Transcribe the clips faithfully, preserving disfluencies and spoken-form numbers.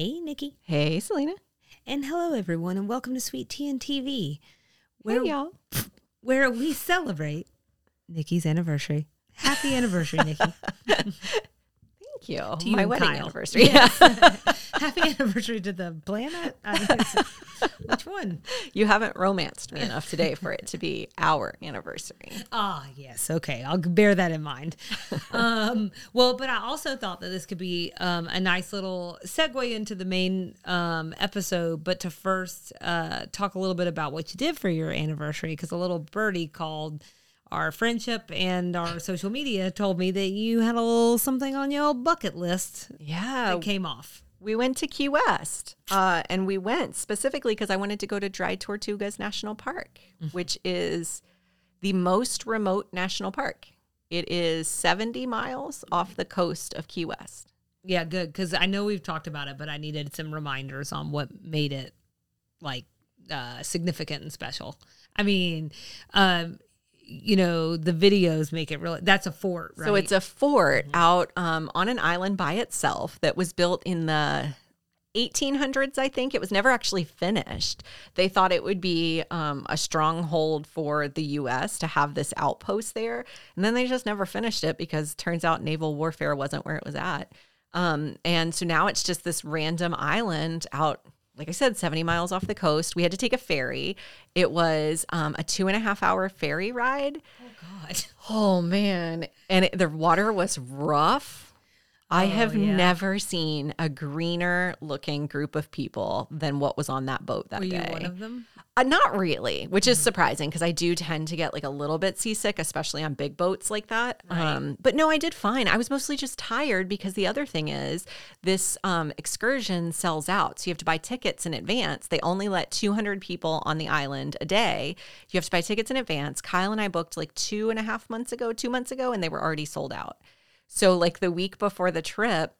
Hey, Nikki. Hey, Selena. And hello, everyone, and welcome to Sweet Tea and T V. Where, hey, y'all. Where we celebrate Nikki's anniversary. Happy anniversary, Nikki. Thank you. To you My wedding Kyle. Anniversary. Yes. Happy anniversary to the planet. I mean, which one? You haven't romanced me enough today for it to be our anniversary. Ah, oh, yes. Okay. I'll bear that in mind. Um, well, but I also thought that this could be um, a nice little segue into the main um, episode, but to first uh, talk a little bit about what you did for your anniversary, because a little birdie called our friendship and our social media told me that you had a little something on your old bucket list. Yeah. That came off. We went to Key West, uh, and we went specifically because I wanted to go to Dry Tortugas National Park, mm-hmm. which is the most remote national park. It is seventy miles off the coast of Key West. Yeah, good, because I know we've talked about it, but I needed some reminders on what made it, like, uh, significant and special. I mean, um, you know, the videos make it really, that's a fort, right? So it's a fort mm-hmm. out um, on an island by itself that was built in the eighteen hundreds, I think. It was never actually finished. They thought it would be um, a stronghold for the U S to have this outpost there. And then they just never finished it because it turns out naval warfare wasn't where it was at. Um, and so now it's just this random island out, like I said, seventy miles off the coast. We had to take a ferry. It was um, a two and a half hour ferry ride. Oh, God. Oh, man. And it, the water was rough. Oh, I have yeah. never seen a greener looking group of people than what was on that boat that Were day. Were you one of them? Uh, not really, which is surprising because I do tend to get like a little bit seasick, especially on big boats like that. Right. Um, but no, I did fine. I was mostly just tired because the other thing is this um, excursion sells out. So you have to buy tickets in advance. They only let two hundred people on the island a day. You have to buy tickets in advance. Kyle and I booked like two and a half months ago, two months ago, and they were already sold out. So like the week before the trip,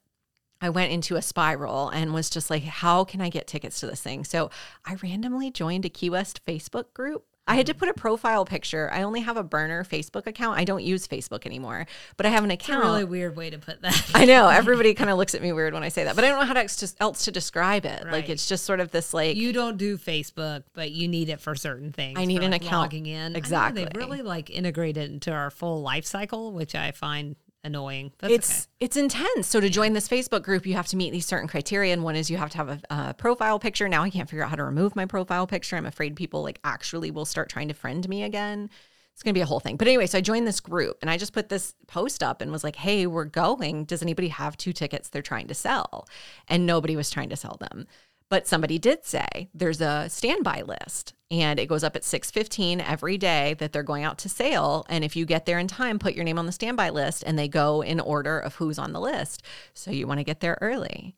I went into a spiral and was just like, how can I get tickets to this thing? So I randomly joined a Key West Facebook group. I had to put a profile picture. I only have a burner Facebook account. I don't use Facebook anymore, but I have an account. It's a really weird way to put that. I know. Everybody kind of looks at me weird when I say that, but I don't know how to, else to describe it. Right. Like, it's just sort of this like... You don't do Facebook, but you need it for certain things. I need for, an like, account. Logging in. Exactly. I know, they really like integrate it into our full life cycle, which I find... annoying. That's it's okay. It's intense. So to join this Facebook group, you have to meet these certain criteria, and one is you have to have a, a profile picture. Now I can't figure out how to remove my profile picture. I'm afraid people like actually will start trying to friend me again. It's gonna be a whole thing. But anyway, so I joined this group and I just put this post up and was like, hey, we're going. Does anybody have two tickets they're trying to sell? And nobody was trying to sell them. But somebody did say there's a standby list and it goes up at six fifteen every day that they're going out to sale. And if you get there in time, put your name on the standby list and they go in order of who's on the list. So you want to get there early.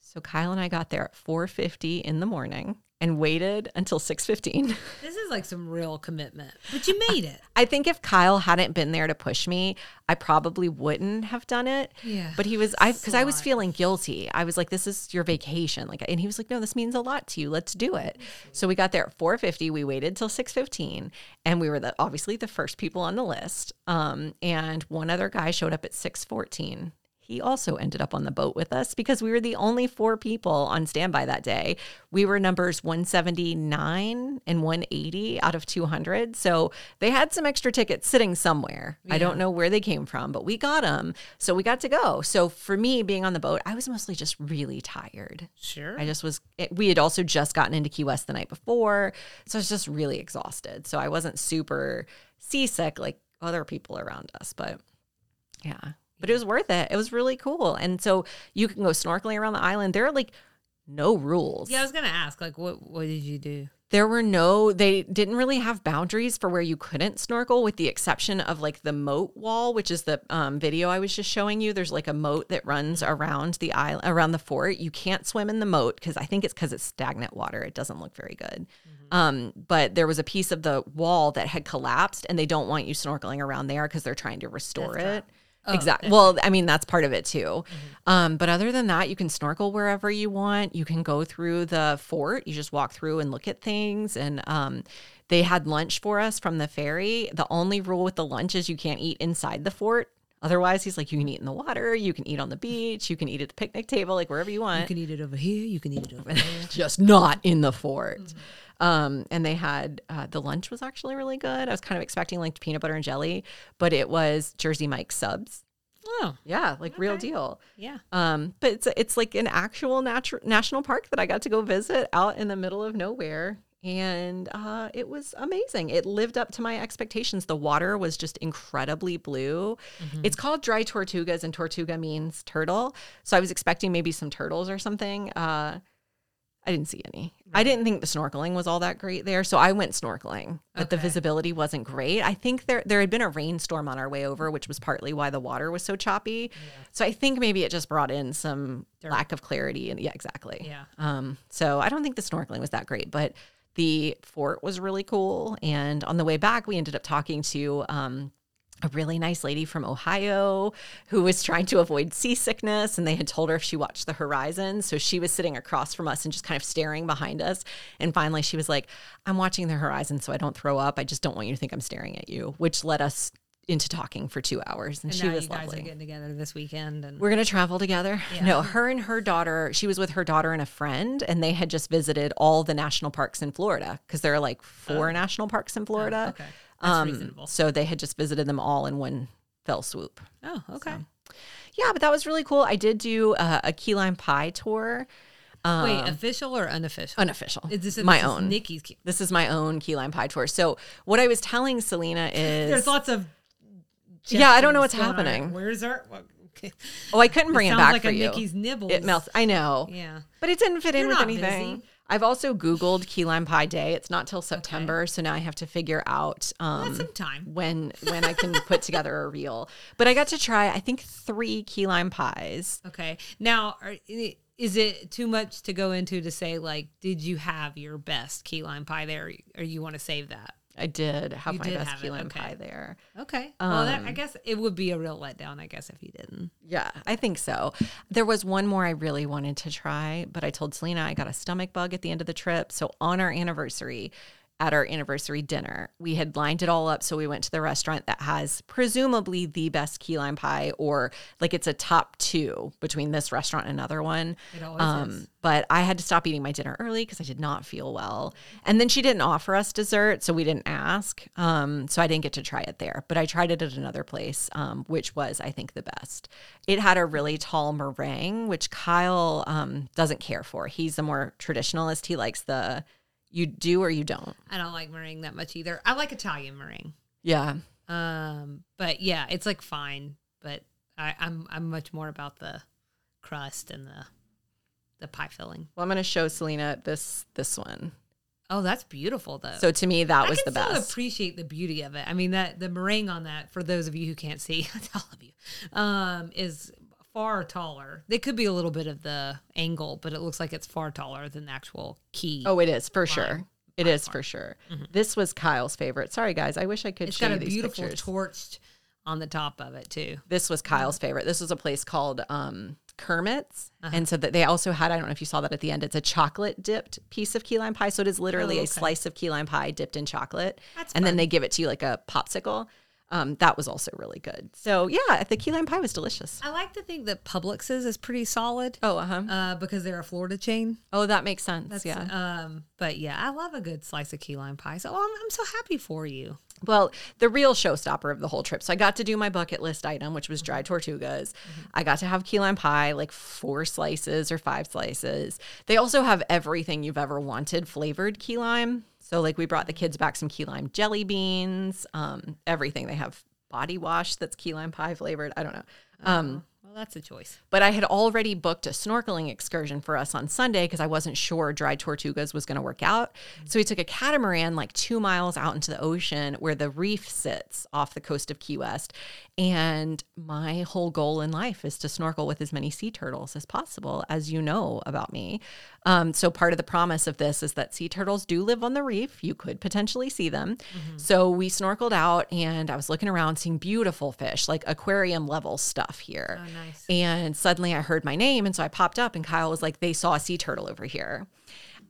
So Kyle and I got there at four fifty in the morning and waited until six fifteen. This is like some real commitment, but you made it. I think if Kyle hadn't been there to push me, I probably wouldn't have done it. Yeah. But he was, I because I was feeling guilty. I was like, this is your vacation. like, And he was like, no, this means a lot to you. Let's do it. So we got there at four fifty. We waited till six fifteen. And we were the, obviously the first people on the list. Um, and one other guy showed up at six fourteen. He also ended up on the boat with us because we were the only four people on standby that day. We were numbers one seventy-nine and one eighty out of two hundred. So they had some extra tickets sitting somewhere. Yeah. I don't know where they came from, but we got them. So we got to go. So for me being on the boat, I was mostly just really tired. Sure. I just was, it, we had also just gotten into Key West the night before. So I was just really exhausted. So I wasn't super seasick like other people around us, but yeah. But it was worth it. It was really cool. And so you can go snorkeling around the island. There are like no rules. Yeah, I was going to ask, like, what, what did you do? There were no, they didn't really have boundaries for where you couldn't snorkel, with the exception of like the moat wall, which is the um, video I was just showing you. There's like a moat that runs around the island, around the fort. You can't swim in the moat because I think it's because it's stagnant water. It doesn't look very good. Mm-hmm. Um, but there was a piece of the wall that had collapsed and they don't want you snorkeling around there because they're trying to restore That's it. Tough. Oh, exactly. Well, I mean, that's part of it too. Mm-hmm. Um, but other than that, you can snorkel wherever you want. You can go through the fort. You just walk through and look at things. And um, they had lunch for us from the ferry. The only rule with the lunch is you can't eat inside the fort. Otherwise, he's like, you can eat in the water, you can eat on the beach, you can eat at the picnic table, like wherever you want. You can eat it over here, you can eat it over there. Just not in the fort. Mm-hmm. Um, and they had, uh, the lunch was actually really good. I was kind of expecting like peanut butter and jelly, but it was Jersey Mike subs. Oh. Yeah, like okay. Real deal. Yeah. Um, but it's it's like an actual natu- national park that I got to go visit out in the middle of nowhere. And uh, it was amazing. It lived up to my expectations. The water was just incredibly blue. Mm-hmm. It's called Dry Tortugas, and tortuga means turtle. So I was expecting maybe some turtles or something. Uh, I didn't see any. Right. I didn't think the snorkeling was all that great there. So I went snorkeling, but okay. The visibility wasn't great. I think there there had been a rainstorm on our way over, which was partly why the water was so choppy. Yeah. So I think maybe it just brought in some Dirt. lack of clarity. And yeah, exactly. Yeah. Um. So I don't think the snorkeling was that great, but the fort was really cool. And on the way back, we ended up talking to um, a really nice lady from Ohio who was trying to avoid seasickness. And they had told her if she watched the horizon. So she was sitting across from us and just kind of staring behind us. And finally, she was like, I'm watching the horizon so I don't throw up. I just don't want you to think I'm staring at you, which led us into talking for two hours. And, and she now was you guys lovely. Are getting together this weekend. And we're going to travel together. Yeah. No, her and her daughter, she was with her daughter and a friend, and they had just visited all the national parks in Florida because there are like four oh. national parks in Florida. Oh, okay. That's um, reasonable. So they had just visited them all in one fell swoop. Oh, okay. So, yeah, but that was really cool. I did do a, a key lime pie tour. Um, Wait, official or unofficial? Unofficial. Is this, is my this own. Is Nikki's key- this is my own key lime pie tour. So what I was telling Selena is... There's lots of... Jeff yeah, I don't know what's happening. Our, where's our? Well, okay. Oh, I couldn't bring it, it back like for you. Sounds like a Mickey's Nibbles. It melts. I know. Yeah, but it didn't fit You're in with anything. Busy. I've also Googled key lime pie day. It's not till September, okay. So now I have to figure out um, That's some time. when when I can put together a reel. But I got to try, I think, three key lime pies. Okay, now are, is it too much to go into to say like, did you have your best key lime pie there, or you want to save that? I did have you my did best have key lime okay. pie there. Okay. Um, well, that, I guess it would be a real letdown, I guess, if you didn't. Yeah, I think so. There was one more I really wanted to try, but I told Selena I got a stomach bug at the end of the trip. So on our anniversary, at our anniversary dinner, we had lined it all up. So we went to the restaurant that has presumably the best key lime pie, or like it's a top two between this restaurant and another one. It always um, is. But I had to stop eating my dinner early because I did not feel well. And then she didn't offer us dessert, so we didn't ask. Um, so I didn't get to try it there. But I tried it at another place, um, which was, I think, the best. It had a really tall meringue, which Kyle um, doesn't care for. He's a more traditionalist. He likes the... You do or you don't. I don't like meringue that much either. I like Italian meringue. Yeah. Um. But yeah, it's like fine. But I, I'm I'm much more about the crust and the the pie filling. Well, I'm gonna show Selena this this one. Oh, that's beautiful though. So to me, that was the best. I can still appreciate the beauty of it. I mean, that the meringue on that, for those of you who can't see, all of you, um, is far taller. They could be a little bit of the angle, but it looks like it's far taller than the actual key. Oh, it is for line. sure. It That's is far. for sure. Mm-hmm. This was Kyle's favorite. Sorry, guys. I wish I could it's show you these pictures. It's got a beautiful torched on the top of it too. This was Kyle's yeah. favorite. This was a place called um, Kermit's, uh-huh. and so that they also had. I don't know if you saw that at the end. It's a chocolate dipped piece of key lime pie. So it is literally oh, okay. a slice of key lime pie dipped in chocolate, That's and fun. then they give it to you like a popsicle. Um, that was also really good. So, yeah, the key lime pie was delicious. I like to think that Publix's is pretty solid. Oh, uh-huh. Uh, because they're a Florida chain. Oh, that makes sense. That's, yeah. Um, but, yeah, I love a good slice of key lime pie. So I'm, I'm so happy for you. Well, the real showstopper of the whole trip. So I got to do my bucket list item, which was dry tortugas. Mm-hmm. I got to have key lime pie, like four slices or five slices. They also have everything you've ever wanted flavored key lime. So, like, we brought the kids back some key lime jelly beans, um, everything. They have body wash that's key lime pie flavored. I don't know. Um, well, that's a choice. But I had already booked a snorkeling excursion for us on Sunday because I wasn't sure Dry Tortugas was going to work out. Mm-hmm. So we took a catamaran like two miles out into the ocean where the reef sits off the coast of Key West. And my whole goal in life is to snorkel with as many sea turtles as possible, as you know about me. Um, so part of the promise of this is that sea turtles do live on the reef. You could potentially see them. Mm-hmm. So we snorkeled out and I was looking around seeing beautiful fish, like aquarium level stuff here. Oh, nice. And suddenly I heard my name. And so I popped up and Kyle was like, they saw a sea turtle over here.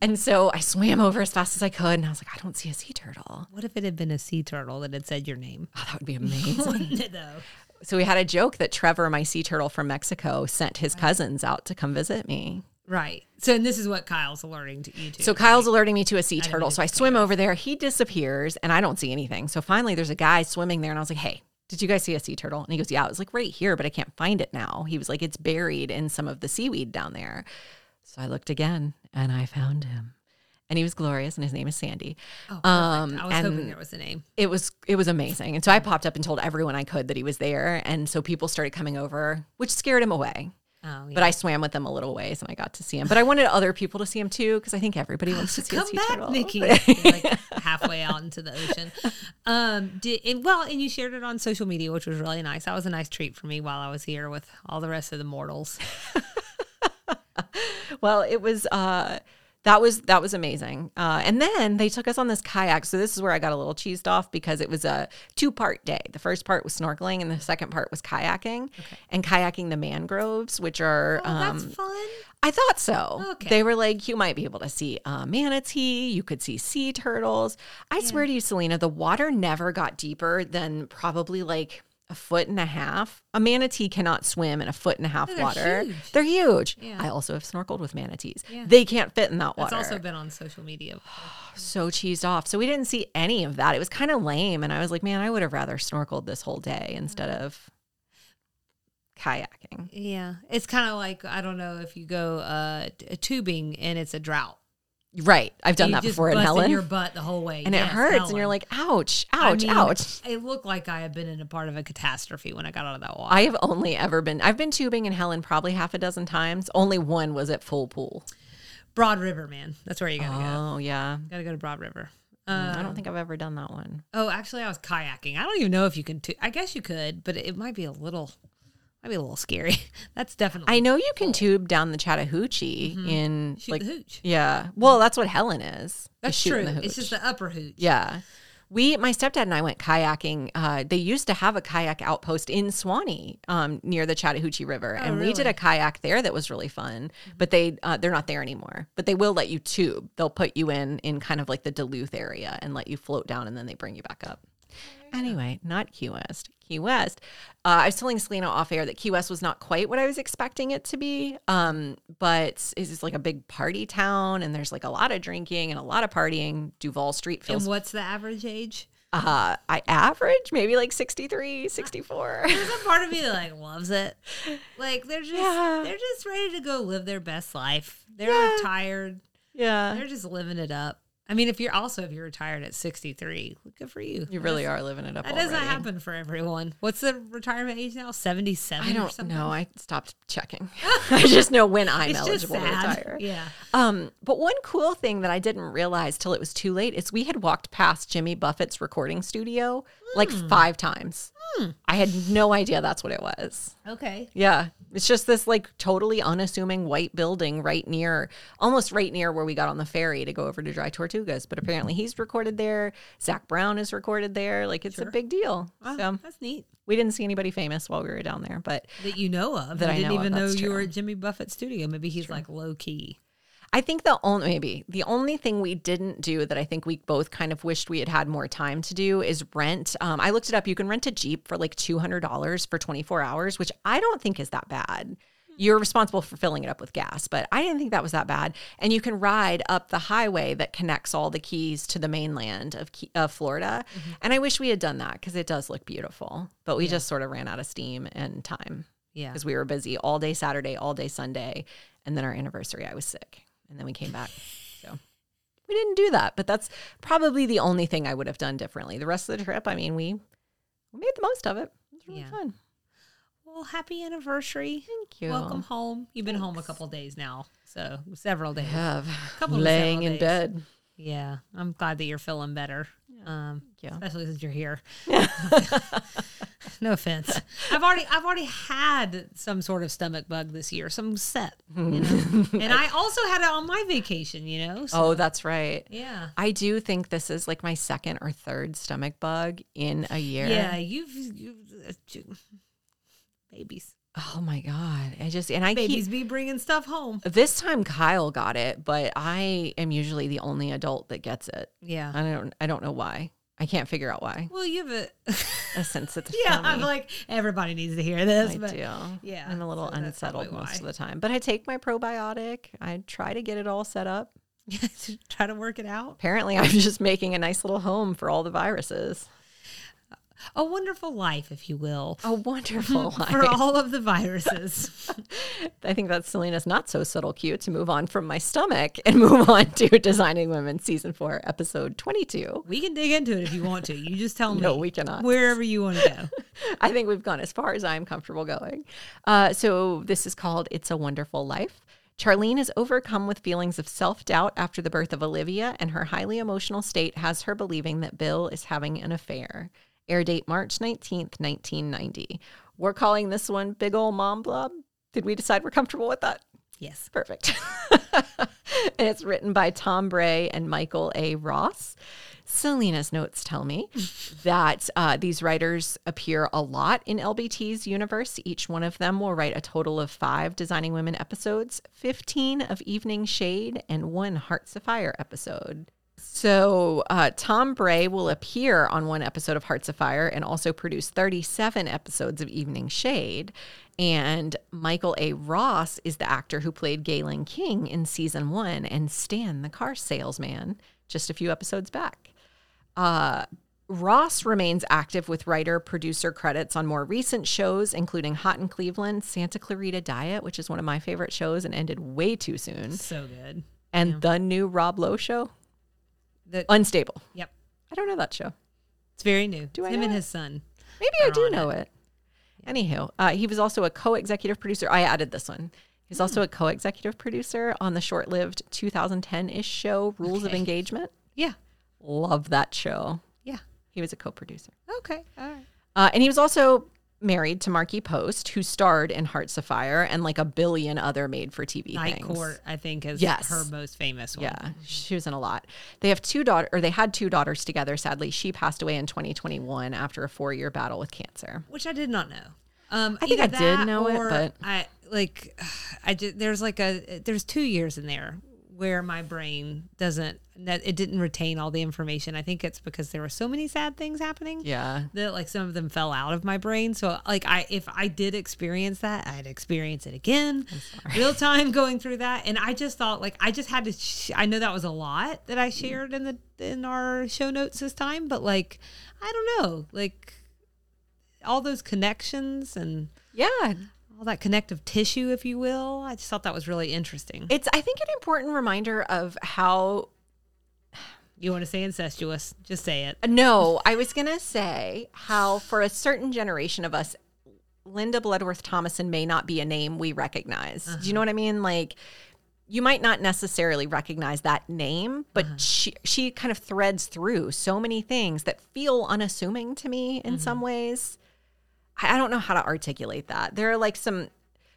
And so I swam over as fast as I could. And I was like, I don't see a sea turtle. What if it had been a sea turtle that had said your name? Oh, that would be amazing. Wouldn't it though? So we had a joke that Trevor, my sea turtle from Mexico, sent his cousins out to come visit me. Right. So, and this is what Kyle's alerting to you to. So Kyle's alerting me to a sea turtle. So I swim over there. He disappears, and I don't see anything. So finally, there's a guy swimming there, and I was like, hey, did you guys see a sea turtle? And he goes, yeah. I was like, right here, but I can't find it now. He was like, it's buried in some of the seaweed down there. So I looked again, and I found him. And he was glorious, and his name is Sandy. Oh, perfect. Um, I was hoping there was a name. It was it was amazing. And so I popped up and told everyone I could that he was there. And so people started coming over, which scared him away. Oh, yeah. But I swam with them a little ways, and I got to see him. But I wanted other people to see him, too, because I think everybody wants to see a sea turtle. Come back, Nikki. Like halfway out into the ocean. Um, did, and, well, and you shared it on social media, which was really nice. That was a nice treat for me while I was here with all the rest of the mortals. Well, it was... Uh, That was that was amazing. Uh, and then they took us on this kayak. So this is where I got a little cheesed off because it was a two-part day. The first part was snorkeling, and the second part was kayaking. Okay. And kayaking the mangroves, which are... Oh, um, that's fun. I thought so. Okay. They were like, you might be able to see uh, manatee. You could see sea turtles. I yeah. swear to you, Selena, the water never got deeper than probably like... a foot and a half. A manatee cannot swim in a foot and a half no, they're water. Huge. They're huge. Yeah. I also have snorkeled with manatees. Yeah. They can't fit in that water. That's also been on social media. So cheesed off. So we didn't see any of that. It was kind of lame. And I was like, man, I would have rather snorkeled this whole day instead of kayaking. Yeah. It's kind of like, I don't know if you go uh, tubing and it's a drought. Right. I've done you that before in Helen. Your butt the whole way. And yes, it hurts. Helen. And you're like, ouch, ouch, I mean, ouch. It looked like I had been in a part of a catastrophe when I got out of that water. I have only ever been, I've been tubing in Helen probably half a dozen times. Only one was at full pool. Broad River, man. That's where you got to oh, go. Oh, yeah. Got to go to Broad River. Um, I don't think I've ever done that one. Oh, actually, I was kayaking. I don't even know if you can, tu- I guess you could, but it might be a little... That'd be a little scary. That's definitely. I know you can cool. tube down the Chattahoochee mm-hmm. in shoot like the hooch. Yeah. Well, that's what Helen is. That's is true. The it's just the upper hooch. Yeah. We, my stepdad and I went kayaking. Uh, they used to have a kayak outpost in Suwannee um, near the Chattahoochee River, oh, and really? we did a kayak there that was really fun. Mm-hmm. But they uh, they're not there anymore. But they will let you tube. They'll put you in in kind of like the Duluth area and let you float down, and then they bring you back up. Anyway, not Key West. Key West. Uh, I was telling Selena off air that Key West was not quite what I was expecting it to be, um, but it's just like a big party town, and there's like a lot of drinking and a lot of partying. Duval Street feels... And what's the average age? Uh, I average maybe like sixty-three, sixty-four. There's a part of me that like loves it. Like they're just yeah. they're just ready to go live their best life. They're yeah. retired. Yeah. They're just living it up. I mean, if you're also, if you're retired at sixty-three, good for you. You really are living it up already. That doesn't happen for everyone. What's the retirement age now? seventy-seven I don't or something? know. I stopped checking. I just know when I'm it's eligible to retire. Yeah. Um, but one cool thing that I didn't realize till it was too late is we had walked past Jimmy Buffett's recording studio mm. like five times. Mm. I had no idea that's what it was. Okay. Yeah. It's just this like totally unassuming white building right near, almost right near where we got on the ferry to go over to Dry Tortugas. But apparently he's recorded there. Zach Brown is recorded there. Like it's sure. a big deal. Wow, so, that's neat. We didn't see anybody famous while we were down there. But that you know of. That I, I didn't know even of, know you true. were at Jimmy Buffett's studio. Maybe he's true. like low key. I think the only, maybe, the only thing we didn't do that I think we both kind of wished we had had more time to do is rent. Um, I looked it up. You can rent a Jeep for like two hundred dollars for twenty-four hours, which I don't think is that bad. You're responsible for filling it up with gas, but I didn't think that was that bad. And you can ride up the highway that connects all the keys to the mainland of, Key, of Florida. Mm-hmm. And I wish we had done that because it does look beautiful, but we yeah. just sort of ran out of steam and time. Yeah. Because we were busy all day Saturday, all day Sunday. And then our anniversary, I was sick. And then we came back. So we didn't do that, but that's probably the only thing I would have done differently. The rest of the trip, I mean, we, we made the most of it. It was really yeah. fun. Well, happy anniversary. Thank you. Welcome home. You've been Thanks. home a couple of days now. So several days. I have. A couple Laying of in days. bed. Yeah. I'm glad that you're feeling better. Um, yeah. Especially since you're here. Yeah. No offense. I've already I've already had some sort of stomach bug this year, some set. You know? And I also had it on my vacation, you know? So. Oh, that's right. Yeah. I do think this is like my second or third stomach bug in a year. Yeah, you've, you've uh, babies. Oh my God. I just, and I Babies keep, be bringing stuff home. This time Kyle got it, but I am usually the only adult that gets it. Yeah. I don't, I don't know why. I can't figure out why. Well, you have a, a sense of the yeah, family. I'm like, everybody needs to hear this. I but do. Yeah. I'm a little so unsettled most of the time. But I take my probiotic. I try to get it all set up. Try to work it out. Apparently, I'm just making a nice little home for all the viruses. A wonderful life, if you will. A wonderful life. For all of the viruses. I think that's Selena's not so subtle cue to move on from my stomach and move on to Designing Women Season four, Episode twenty-two. We can dig into it if you want to. You just tell me. No, we cannot. Wherever you want to go. I think we've gone as far as I'm comfortable going. Uh, so this is called It's a Wonderful Life. Charlene is overcome with feelings of self-doubt after the birth of Olivia, and her highly emotional state has her believing that Bill is having an affair. Air date March nineteenth, nineteen ninety. We're calling this one Big Ol' Mom Blob. Did we decide we're comfortable with that? Yes. Perfect. And it's written by Tom Bray and Michael A. Ross. Selena's notes tell me that uh, these writers appear a lot in L B T's universe. Each one of them will write a total of five Designing Women episodes, fifteen of Evening Shade, and one Hearts of Fire episode. So uh, Tom Bray will appear on one episode of Hearts of Fire and also produce thirty-seven episodes of Evening Shade. And Michael A. Ross is the actor who played Galen King in season one and Stan the car salesman just a few episodes back. Uh, Ross remains active with writer-producer credits on more recent shows, including Hot in Cleveland, Santa Clarita Diet, which is one of my favorite shows and ended way too soon. So good. And yeah. The new Rob Lowe show. The, Unstable. Yep. I don't know that show. It's very new. Do it's I him know and it? His son. Maybe I do know it. it. Anywho, uh, he was also a co-executive producer. I added this one. He's mm. also a co-executive producer on the short-lived twenty ten-ish show, Rules okay. of Engagement. Yeah. Love that show. Yeah. He was a co-producer. Okay. All right. Uh, and he was also married to Markie Post, who starred in Hearts of Fire and like a billion other made-for-T V Night things. Night Court, I think, is yes. her most famous one. Yeah, she was in a lot. They have two daughters, or they had two daughters together. Sadly, she passed away in twenty twenty-one after a four-year battle with cancer, which I did not know. Um, I think I did know it, but I like, I did. There's like a there's two years in there where my brain doesn't, it didn't retain all the information. I think it's because there were so many sad things happening. Yeah. That like some of them fell out of my brain. So like I, if I did experience that, I'd experience it again. Real time going through that. And I just thought like, I just had to, sh- I know that was a lot that I shared in the, in our show notes this time, but like, I don't know, like all those connections and yeah. all that connective tissue, if you will. I just thought that was really interesting. It's, I think, an important reminder of how... You want to say incestuous? Just say it. No, I was going to say how for a certain generation of us, Linda Bloodworth Thomason may not be a name we recognize. Uh-huh. Do you know what I mean? Like... You might not necessarily recognize that name, but uh-huh. she she kind of threads through so many things that feel unassuming to me in mm-hmm. some ways. I don't know how to articulate that. There are like some,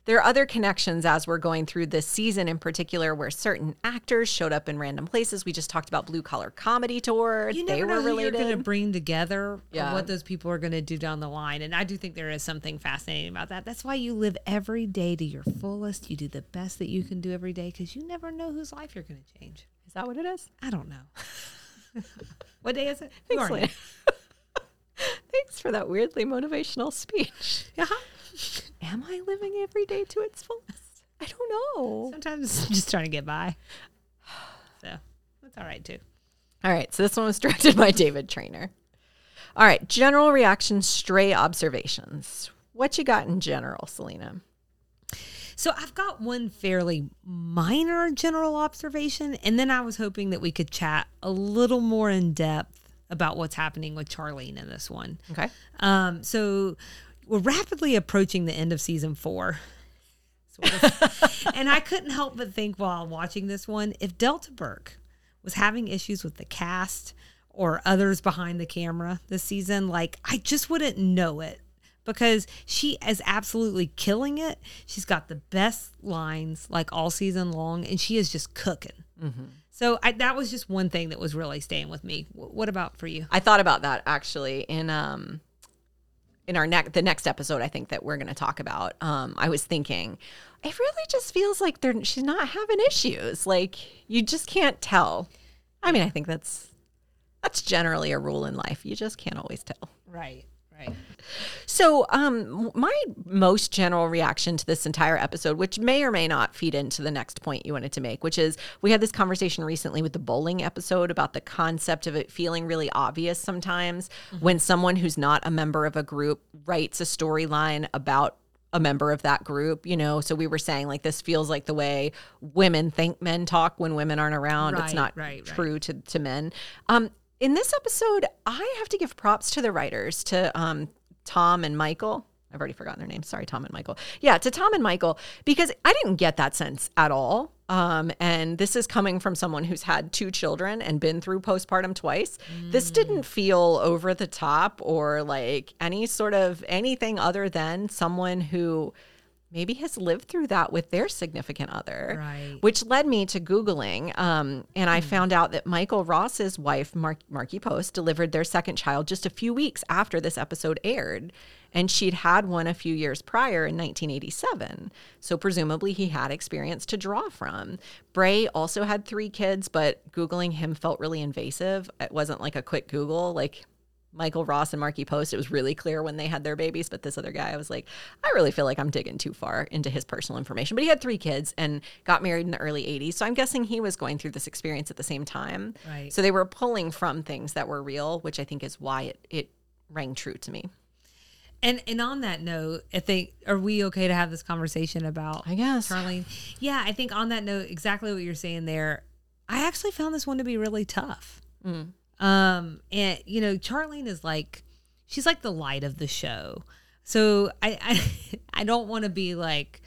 there are other connections as we're going through this season in particular where certain actors showed up in random places. We just talked about Blue Collar Comedy Tour. You never they know were related. You're going to bring together yeah. what those people are going to do down the line. And I do think there is something fascinating about that. That's why you live every day to your fullest. You do the best that you can do every day because you never know whose life you're going to change. Is that what it is? I don't know. What day is it? Thanks, Lena. Thanks for that weirdly motivational speech. Uh-huh. Am I living every day to its fullest? I don't know. Sometimes I'm just trying to get by. So that's all right, too. All right. So this one was directed by David Trainer. All right. General reactions, stray observations. What you got in general, Selena? So I've got one fairly minor general observation, and then I was hoping that we could chat a little more in depth about what's happening with Charlene in this one. Okay. Um, so we're rapidly approaching the end of season four. Sort of. And I couldn't help but think while watching this one, if Delta Burke was having issues with the cast or others behind the camera this season, like I just wouldn't know it because she is absolutely killing it. She's got the best lines like all season long and she is just cooking. Mm-hmm. So I, that was just one thing that was really staying with me. W- what about for you? I thought about that actually in um in our next the next episode. I think that we're going to talk about. Um, I was thinking, it really just feels like they're she's not having issues. Like you just can't tell. I mean, I think that's That's generally a rule in life. You just can't always tell. Right, right. So um, my most general reaction to this entire episode, which may or may not feed into the next point you wanted to make, which is we had this conversation recently with the bowling episode about the concept of it feeling really obvious sometimes mm-hmm. when someone who's not a member of a group writes a storyline about a member of that group, you know, so we were saying like this feels like the way women think men talk when women aren't around. Right, it's not right, true right. To, to men. Um, in this episode, I have to give props to the writers, to um, Tom and Michael. I've already forgotten their names. Sorry, Tom and Michael. Yeah, to Tom and Michael, because I didn't get that sense at all. Um, and this is coming from someone who's had two children and been through postpartum twice. Mm. This didn't feel over the top or like any sort of anything other than someone who maybe has lived through that with their significant other, right. which led me to Googling. Um, and I mm. found out that Michael Ross's wife, Mar- Markie Post, delivered their second child just a few weeks after this episode aired. And she'd had one a few years prior in nineteen eighty-seven. So presumably he had experience to draw from. Bray also had three kids, but Googling him felt really invasive. It wasn't like a quick Google, like Michael Ross and Markie Post. It was really clear when they had their babies. But this other guy, I was like, I really feel like I'm digging too far into his personal information. But he had three kids and got married in the early eighties. So I'm guessing he was going through this experience at the same time. Right. So they were pulling from things that were real, which I think is why it, it rang true to me. And and on that note, I think, are we okay to have this conversation about I guess. Charlene? Yeah, I think on that note, exactly what you're saying there, I actually found this one to be really tough. Mm. Um, and, you know, Charlene is like, she's like the light of the show. So I, I, I don't want to be like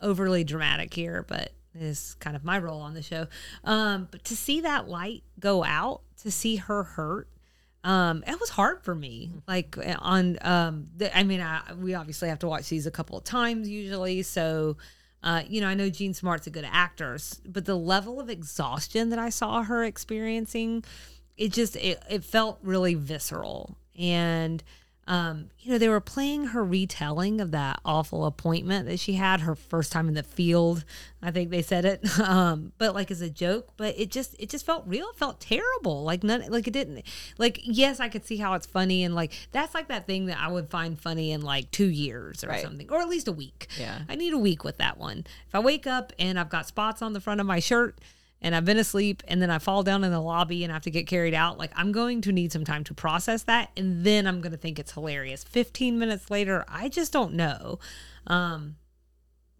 overly dramatic here, but it's kind of my role on the show. Um, but to see that light go out, to see her hurt, Um, it was hard for me, like on, um, the, I mean, I, we obviously have to watch these a couple of times usually. So, uh, you know, I know Jean Smart's a good actor, but the level of exhaustion that I saw her experiencing, it just, it, it felt really visceral. And, um, you know, they were playing her retelling of that awful appointment that she had, her first time in the field. I think they said it, um, but like as a joke, but it just, it just felt real. It felt terrible. Like none, like it didn't like, yes, I could see how it's funny. And like, that's like that thing that I would find funny in like two years or right. something, or at least a week. Yeah. I need a week with that one. If I wake up and I've got spots on the front of my shirt and I've been asleep and then I fall down in the lobby and I have to get carried out, like I'm going to need some time to process that. And then I'm going to think it's hilarious. fifteen minutes later, I just don't know. Um,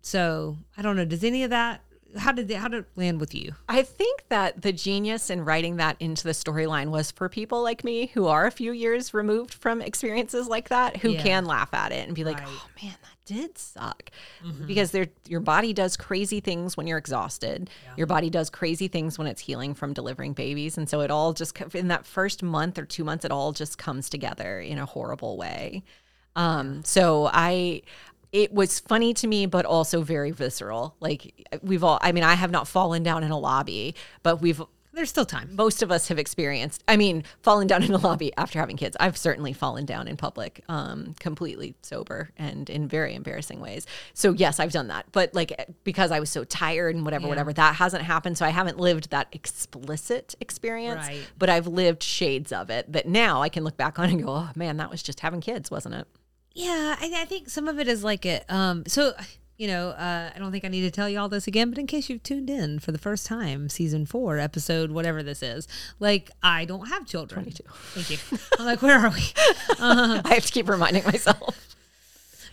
so I don't know. Does any of that, how did they, how did it land with you? I think that the genius in writing that into the storyline was for people like me who are a few years removed from experiences like that, who yeah. can laugh at it and be like, right. oh man, that did suck mm-hmm. because there, your body does crazy things when you're exhausted. Yeah. Your body does crazy things when it's healing from delivering babies. And so it all just, in that first month or two months, it all just comes together in a horrible way. Um, yeah. So I, it was funny to me, but also very visceral. Like we've all, I mean, I have not fallen down in a lobby, but we've, there's still time. Most of us have experienced, I mean, falling down in a lobby after having kids. I've certainly fallen down in public, um, completely sober and in very embarrassing ways. So yes, I've done that. But like, because I was so tired and whatever, yeah. whatever, that hasn't happened. So I haven't lived that explicit experience, right. but I've lived shades of it that now I can look back on and go, oh man, that was just having kids, wasn't it? Yeah. I, I think some of it is like it. Um, so You know, uh, I don't think I need to tell you all this again, but in case you've tuned in for the first time, season four, episode, whatever this is, like, I don't have children. twenty-two Thank you. I'm like, where are we? Um, I have to keep reminding myself.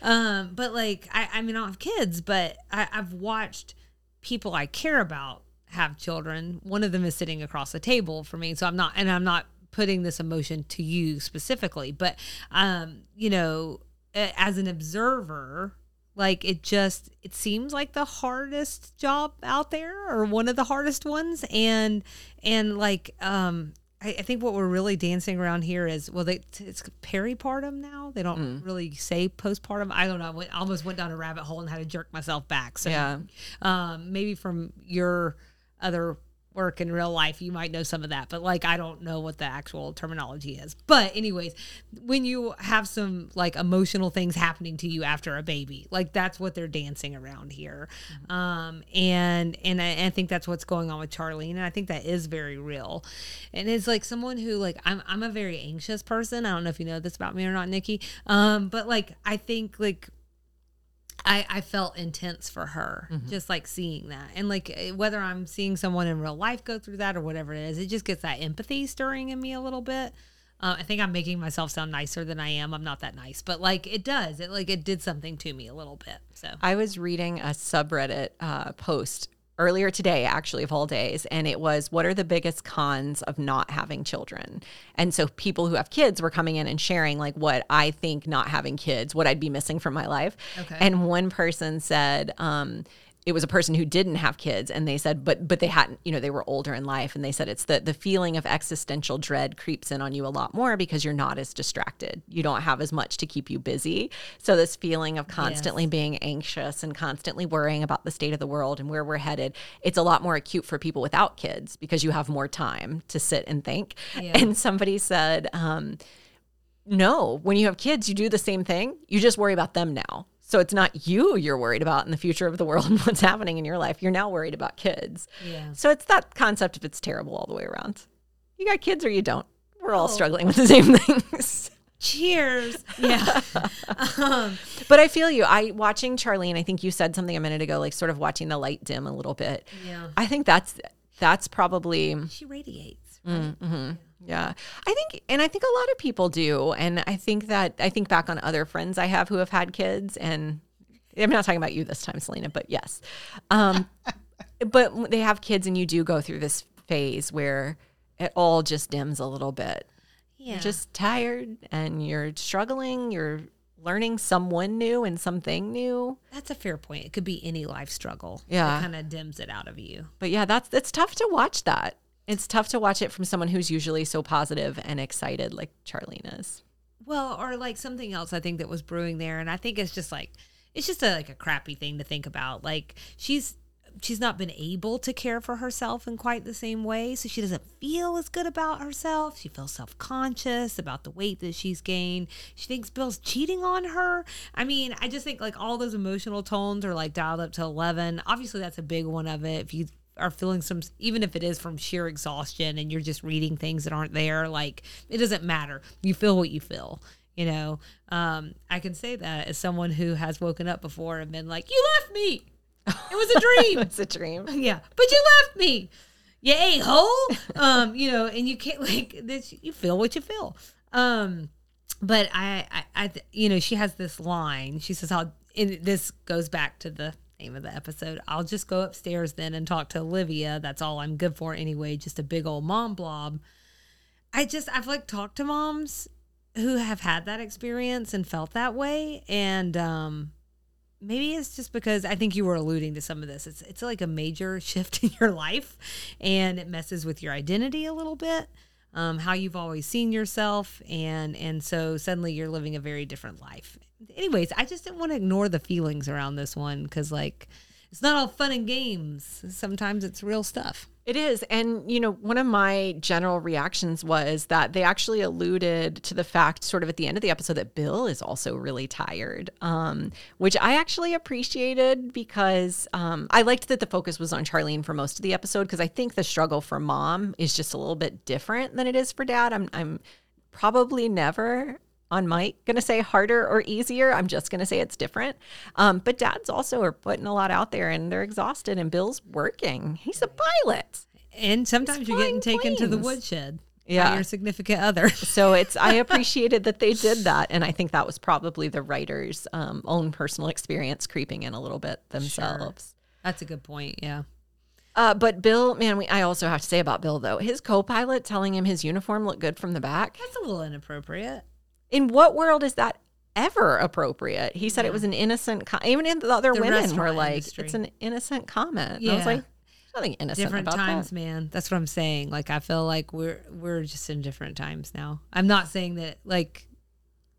Um, but like, I, I mean, I don't have kids, but I, I've watched people I care about have children. One of them is sitting across the table for me. So I'm not, and I'm not putting this emotion to you specifically, but, um, you know, as an observer, like it just, it seems like the hardest job out there or one of the hardest ones. And, and like, um, I, I think what we're really dancing around here is, well, they, it's peripartum now. They don't mm. really say postpartum. I don't know. I went, almost went down a rabbit hole and had to jerk myself back. So yeah. um, maybe from your other work in real life, you might know some of that, but like, I don't know what the actual terminology is. But anyways, when you have some like emotional things happening to you after a baby, like that's what they're dancing around here. Mm-hmm. Um, and, and I, and I think that's what's going on with Charlene. And I think that is very real. And it's like someone who like, I'm, I'm a very anxious person. I don't know if you know this about me or not, Nikki. Um, but like, I think like, I, I felt intense for her, mm-hmm. just like seeing that. And like whether I'm seeing someone in real life go through that or whatever it is, it just gets that empathy stirring in me a little bit. Uh, I think I'm making myself sound nicer than I am. I'm not that nice, but like it does. It like it did something to me a little bit. So I was reading a subreddit uh, post earlier today, actually, of all days, and it was, what are the biggest cons of not having children? And so people who have kids were coming in and sharing, like, what I think not having kids, what I'd be missing from my life. Okay. And one person said, um, it was a person who didn't have kids, and they said, but but they hadn't, you know, they were older in life, and they said it's the, the feeling of existential dread creeps in on you a lot more because you're not as distracted. You don't have as much to keep you busy. So this feeling of constantly yes. being anxious and constantly worrying about the state of the world and where we're headed, it's a lot more acute for people without kids because you have more time to sit and think. Yeah. And somebody said, um, no, when you have kids, you do the same thing. You just worry about them now. So it's not you you're worried about in the future of the world and what's happening in your life. You're now worried about kids. Yeah. So it's that concept of it's terrible all the way around. You got kids or you don't. We're all oh. struggling with the same things. Cheers. Yeah. um, but I feel you. I watching Charlene, I think you said something a minute ago, like sort of watching the light dim a little bit. Yeah. I think that's that's probably. She radiates. Right? Mm-hmm. Yeah, I think, and I think a lot of people do. And I think that, I think back on other friends I have who have had kids, and I'm not talking about you this time, Selena, but yes. Um, but they have kids and you do go through this phase where it all just dims a little bit. Yeah. You're just tired and you're struggling, you're learning someone new and something new. That's a fair point. It could be any life struggle. Yeah. It kind of dims it out of you. But yeah, that's, it's tough to watch that. It's tough to watch it from someone who's usually so positive and excited like Charlene is. Well, or like something else I think that was brewing there. And I think it's just like, it's just a, like a crappy thing to think about. Like she's, she's not been able to care for herself in quite the same way. So she doesn't feel as good about herself. She feels self-conscious about the weight that she's gained. She thinks Bill's cheating on her. I mean, I just think like all those emotional tones are like dialed up to eleven. Obviously that's a big one of it. If you are feeling some, even if it is from sheer exhaustion and you're just reading things that aren't there, like it doesn't matter. You feel what you feel, you know? Um, I can say that as someone who has woken up before and been like, you left me. It was a dream. It's a dream. Yeah. But you left me. You a-hole. Um, you know, and you can't like this, you feel what you feel. Um, but I, I, I, you know, she has this line, she says how, and this goes back to the name of the episode, I'll just go upstairs then and talk to Olivia. That's all I'm good for anyway. Just a big old mom blob. I just, I've like talked to moms who have had that experience and felt that way. And um, maybe it's just because I think you were alluding to some of this. It's, it's like a major shift in your life and it messes with your identity a little bit. Um, how you've always seen yourself. And, and so suddenly you're living a very different life. Anyways, I just didn't want to ignore the feelings around this one because, like, it's not all fun and games. Sometimes it's real stuff. It is. And, you know, one of my general reactions was that they actually alluded to the fact sort of at the end of the episode that Bill is also really tired, um, which I actually appreciated because um, I liked that the focus was on Charlene for most of the episode because I think the struggle for mom is just a little bit different than it is for dad. I'm, I'm probably never... on Mike, going to say harder or easier. I'm just going to say it's different. Um, but dads also are putting a lot out there and they're exhausted and Bill's working. He's a pilot. And sometimes you're getting taken to the woodshed yeah. by your significant other. So it's, I appreciated that they did that. And I think that was probably the writer's um, own personal experience creeping in a little bit themselves. Sure. That's a good point. Yeah. Uh, but Bill, man, we, I also have to say about Bill though, his co-pilot telling him his uniform looked good from the back. That's a little inappropriate. In what world is that ever appropriate? He said yeah. it was an innocent com- even in the other the women were like industry. It's an innocent comment. Yeah. And I was like nothing innocent different about times, that. Man. That's what I'm saying. Like I feel like we're we're just in different times now. I'm not saying that like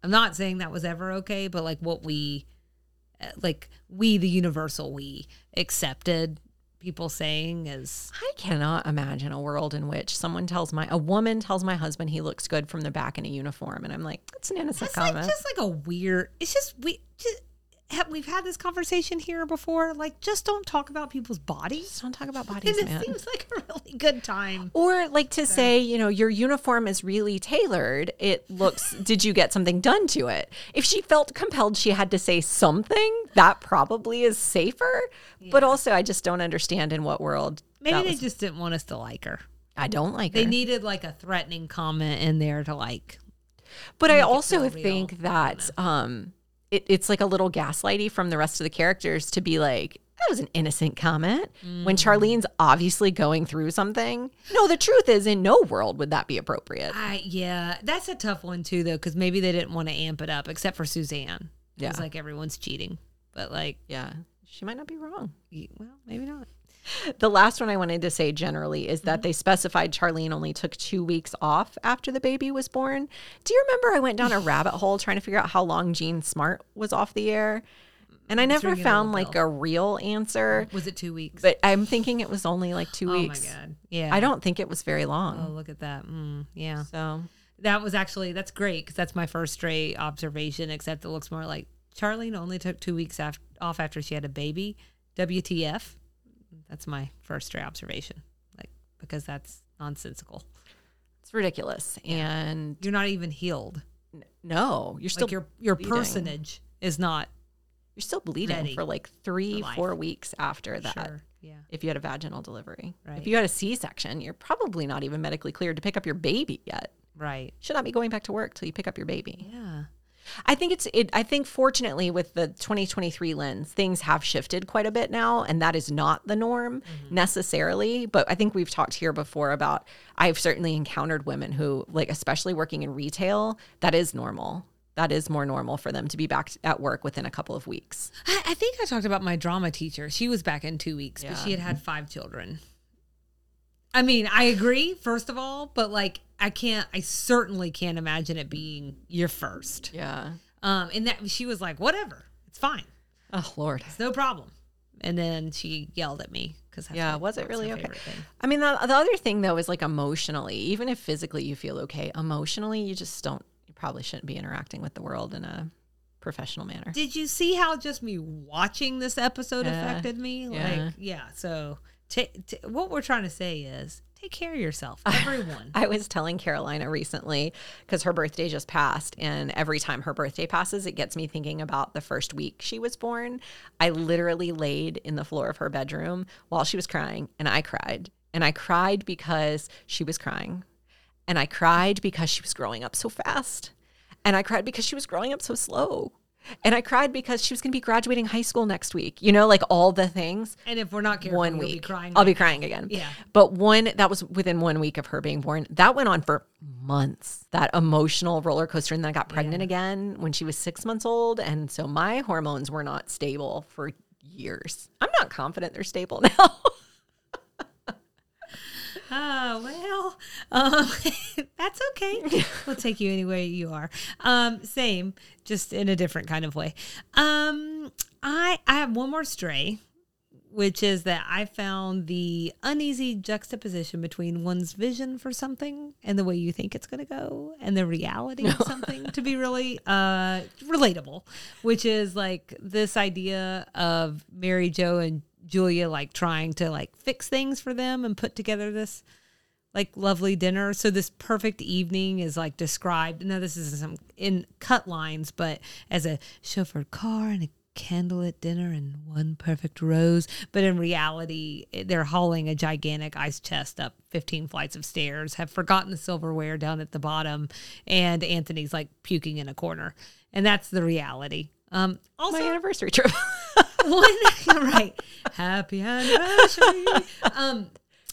I'm not saying that was ever okay, but like what we like we the universal we accepted people saying is... I cannot imagine a world in which someone tells my... A woman tells my husband he looks good from the back in a uniform. And I'm like, that's an innocent that's comment. It's like, just like a weird... It's just... we just, have, We've had this conversation here before. Like, just don't talk about people's bodies. Just don't talk about bodies, man. It seems like a really good time. Or like to so. say, you know, your uniform is really tailored. It looks... Did you get something done to it? If she felt compelled she had to say something, that probably is safer. Yeah. But also, I just don't understand in what world. Maybe they was, just didn't want us to like her. I don't like they her. They needed like a threatening comment in there to like. But I also think real. that um, it, it's like a little gaslighty from the rest of the characters to be like, that was an innocent comment mm. when Charlene's obviously going through something. No, the truth is, in no world would that be appropriate. I, yeah, that's a tough one too, though, because maybe they didn't want to amp it up, except for Suzanne. Yeah. It's like everyone's cheating. But like, yeah, she might not be wrong. Well, maybe not. The last one I wanted to say generally is that mm-hmm. they specified Charlene only took two weeks off after the baby was born. Do you remember I went down a rabbit hole trying to figure out how long Jean Smart was off the air? And I never found like a real answer. Was it two weeks? But I'm thinking it was only like two weeks. Oh my God. Yeah. I don't think it was very long. Oh, look at that. Mm, yeah. So that was actually, that's great because that's my first stray observation, except it looks more like Charlene only took two weeks af- off after she had a baby. W T F. That's my first stray observation, like because that's nonsensical. It's ridiculous, yeah. And you're not even healed. N- no, you're still like your your bleeding. Personage is not. You're still bleeding for like three, for four weeks after that. Sure. Yeah. If you had a vaginal delivery, right. If you had a C-section, you're probably not even medically cleared to pick up your baby yet. Right. Should not be going back to work till you pick up your baby. Yeah. I think it's it, I think fortunately with the twenty twenty-three lens, things have shifted quite a bit now, and that is not the norm mm-hmm. necessarily. But I think we've talked here before about I've certainly encountered women who, like especially working in retail, that is normal. That is more normal for them to be back at work within a couple of weeks. I, I think I talked about my drama teacher. She was back in two weeks, yeah. but she had had five children. I mean, I agree, first of all, but like I can't, I certainly can't imagine it being your first. Yeah. Um, and that she was like, whatever, it's fine. Oh, Lord. It's no problem. And then she yelled at me because yeah, my, was it really okay? Thing. I mean, the, the other thing though is like emotionally, even if physically you feel okay, emotionally you just don't, you probably shouldn't be interacting with the world in a professional manner. Did you see how just me watching this episode yeah. affected me? Yeah. Like, yeah. So. T- t- what we're trying to say is take care of yourself, everyone. I was telling Carolina recently because her birthday just passed, and every time her birthday passes, it gets me thinking about the first week she was born. I literally laid in the floor of her bedroom while she was crying, and I cried. And I cried because she was crying. And I cried because she was growing up so fast. And I cried because she was growing up so slow. And I cried because she was going to be graduating high school next week. You know, like all the things. And if we're not careful, one week, we'll be crying. I'll be crying again. Yeah. But one, that was within one week of her being born. That went on for months, that emotional roller coaster. And then I got pregnant yeah. again when she was six months old. And so my hormones were not stable for years. I'm not confident they're stable now. Oh, well, um, that's okay. We'll take you anywhere you are. Um, same, just in a different kind of way. Um, I I have one more stray, which is that I found the uneasy juxtaposition between one's vision for something and the way you think it's going to go and the reality of something to be really uh, relatable, which is like this idea of Mary Jo and Julia like trying to like fix things for them and put together this like lovely dinner. So this perfect evening is like described. Now this is some in cut lines, but as a chauffeured car and a candlelit dinner and one perfect rose. But in reality, they're hauling a gigantic ice chest up fifteen flights of stairs, have forgotten the silverware down at the bottom. And Anthony's like puking in a corner. And that's the reality. Um, also, my anniversary trip. One, right. Happy anniversary. Um,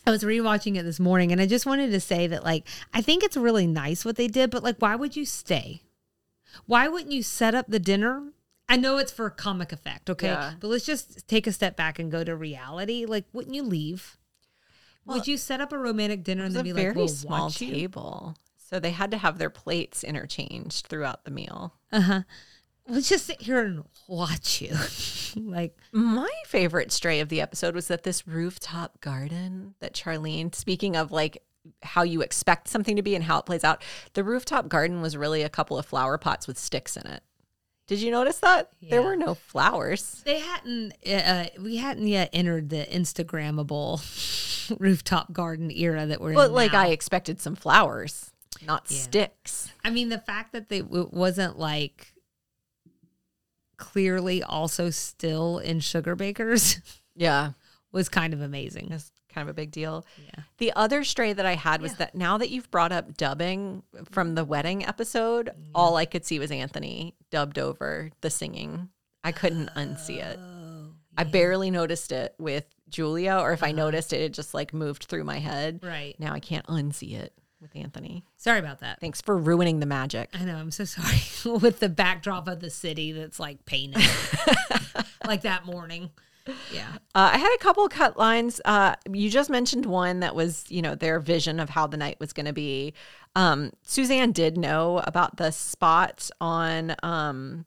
I was rewatching it this morning, and I just wanted to say that, like, I think it's really nice what they did, but, like, why would you stay? Why wouldn't you set up the dinner? I know it's for comic effect, okay? Yeah. But let's just take a step back and go to reality. Like, wouldn't you leave? Well, would you set up a romantic dinner and then be like, we'll watch you? It was a very small table. So they had to have their plates interchanged throughout the meal. Uh-huh. let's just sit here and watch you. Like, my favorite stray of the episode was that this rooftop garden that Charlene, speaking of like how you expect something to be and how it plays out, the rooftop garden was really a couple of flower pots with sticks in it. Did you notice that? Yeah. There were no flowers. They hadn't, uh, we hadn't yet entered the Instagrammable rooftop garden era that we're well, in. But like now. I expected some flowers, not yeah. sticks. I mean, the fact that they, it wasn't like clearly also still in Sugarbakers. Yeah. Was kind of amazing. It's kind of a big deal. Yeah. The other stray that I had was yeah. that now that you've brought up dubbing from the wedding episode, yeah. all I could see was Anthony dubbed over the singing. I couldn't unsee it. Oh, I yeah. barely noticed it with Julia, or if uh-huh. I noticed it, it just like moved through my head. Right. Now I can't unsee it with Anthony. Sorry about that. Thanks for ruining the magic. I know. I'm so sorry. With the backdrop of the city that's like painted. Like that morning. Yeah. Uh, I had a couple of cut lines. Uh, you just mentioned one that was, you know, their vision of how the night was going to be. Um, Suzanne did know about the spot on, um,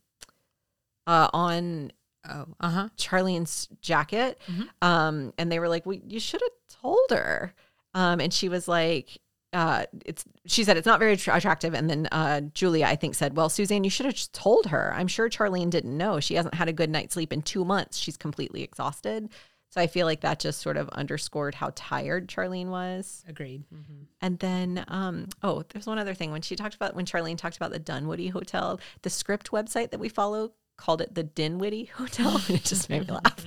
uh, on oh, uh-huh. Charlene's jacket. Mm-hmm. Um, and they were like, well, you should have told her. Um, and she was like, uh, it's, she said it's not very tra- attractive. And then, uh, Julia, I think, said, well, Suzanne, you should have just told her. I'm sure Charlene didn't know. She hasn't had a good night's sleep in two months. She's completely exhausted. So I feel like that just sort of underscored how tired Charlene was. Agreed. Mm-hmm. And then, um, oh, there's one other thing. When she talked about, when Charlene talked about the Dunwoody Hotel, the Script website that we follow called it the Dinwiddie Hotel. And it just made me laugh.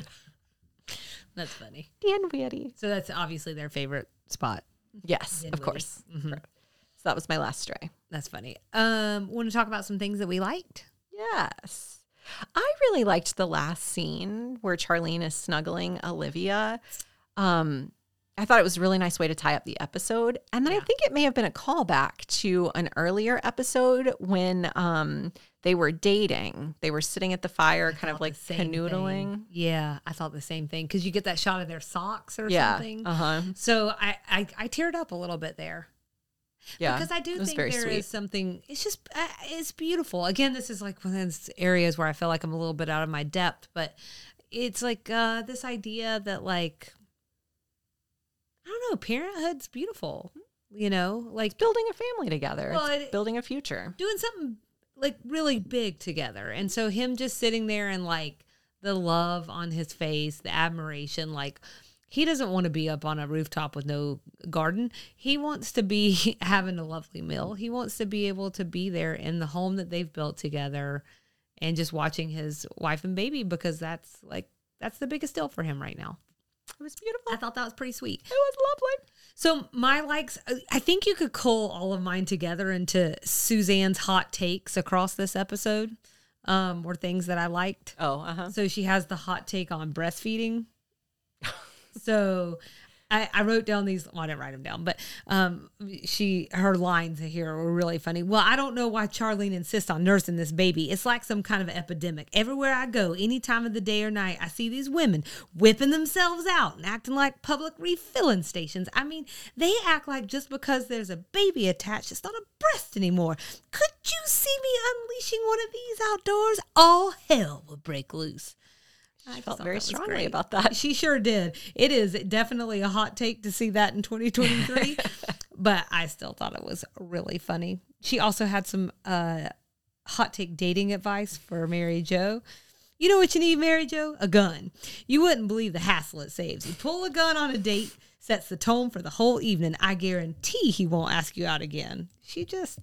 That's funny. Dinwiddie. So that's obviously their favorite spot. Yes, Dinwiddie. Of course. Mm-hmm. So that was my last stray. That's funny. Um, want to talk about some things that we liked? Yes. I really liked the last scene where Charlene is snuggling Olivia. Um, I thought it was a really nice way to tie up the episode. And then yeah. I think it may have been a callback to an earlier episode when um, they were dating. They were sitting at the fire, I kind of like canoodling. Thing. Yeah, I thought the same thing. Because you get that shot of their socks or yeah. something. Uh-huh. So I, I, I teared up a little bit there. Yeah, because I do think there sweet. Is something, it's just, uh, it's beautiful. Again, this is like one of those areas where I feel like I'm a little bit out of my depth, but it's like uh, this idea that like, I don't know, parenthood's beautiful, you know, like it's building a family together, well, it's it, building a future, doing something like really big together. And so him just sitting there and like the love on his face, the admiration, like, he doesn't want to be up on a rooftop with no garden. He wants to be having a lovely meal. He wants to be able to be there in the home that they've built together and just watching his wife and baby, because that's like, that's the biggest deal for him right now. It was beautiful. I thought that was pretty sweet. It was lovely. So my likes, I think you could cull all of mine together into Suzanne's hot takes across this episode um, were things that I liked. Oh, uh-huh. So she has the hot take on breastfeeding. So I, I wrote down these, well, I didn't write them down, but um, she, her lines here were really funny. Well, I don't know why Charlene insists on nursing this baby. It's like some kind of epidemic. Everywhere I go, any time of the day or night, I see these women whipping themselves out and acting like public refilling stations. I mean, they act like just because there's a baby attached, it's not a breast anymore. Could you see me unleashing one of these outdoors? All hell will break loose. I felt very strongly about that. She sure did. It is definitely a hot take to see that in twenty twenty-three, but I still thought it was really funny. She also had some uh, hot take dating advice for Mary Jo. You know what you need, Mary Jo? A gun. You wouldn't believe the hassle it saves. You pull a gun on a date, sets the tone for the whole evening. I guarantee he won't ask you out again. She just...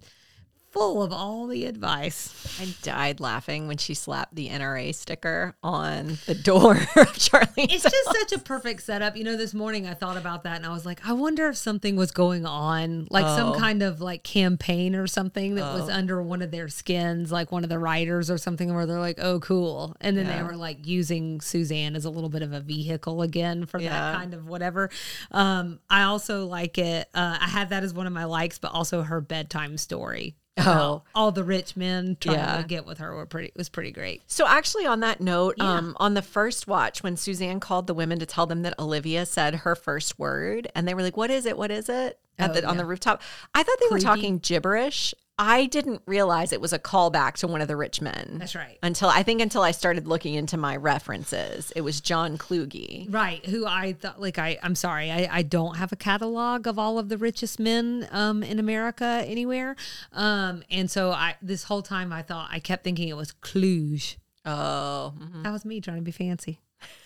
full of all the advice. I died laughing when she slapped the N R A sticker on the door of Charlene. It's just house. Such a perfect setup. You know, this morning I thought about that and I was like, I wonder if something was going on, like oh. some kind of like campaign or something that oh. was under one of their skins, like one of the writers or something where they're like, oh, cool. And then yeah. they were like using Suzanne as a little bit of a vehicle again for yeah. that kind of whatever. Um, I also like it. Uh, I had that as one of my likes, but also her bedtime story. Oh, all the rich men trying yeah. to get with her were pretty. It was pretty great. So actually on that note, yeah. um, on the first watch, when Suzanne called the women to tell them that Olivia said her first word and they were like, what is it? What is it? At oh, the, yeah. on the rooftop. I thought they Creepy. Were talking gibberish. I didn't realize it was a callback to one of the rich men. That's right. Until I think until I started looking into my references. It was John Kluge. Right. Who I thought, like, I, I'm sorry, I, I don't have a catalog of all of the richest men um, in America anywhere. Um, and so I this whole time I thought, I kept thinking it was Kluge. Oh. Mm-hmm. That was me trying to be fancy.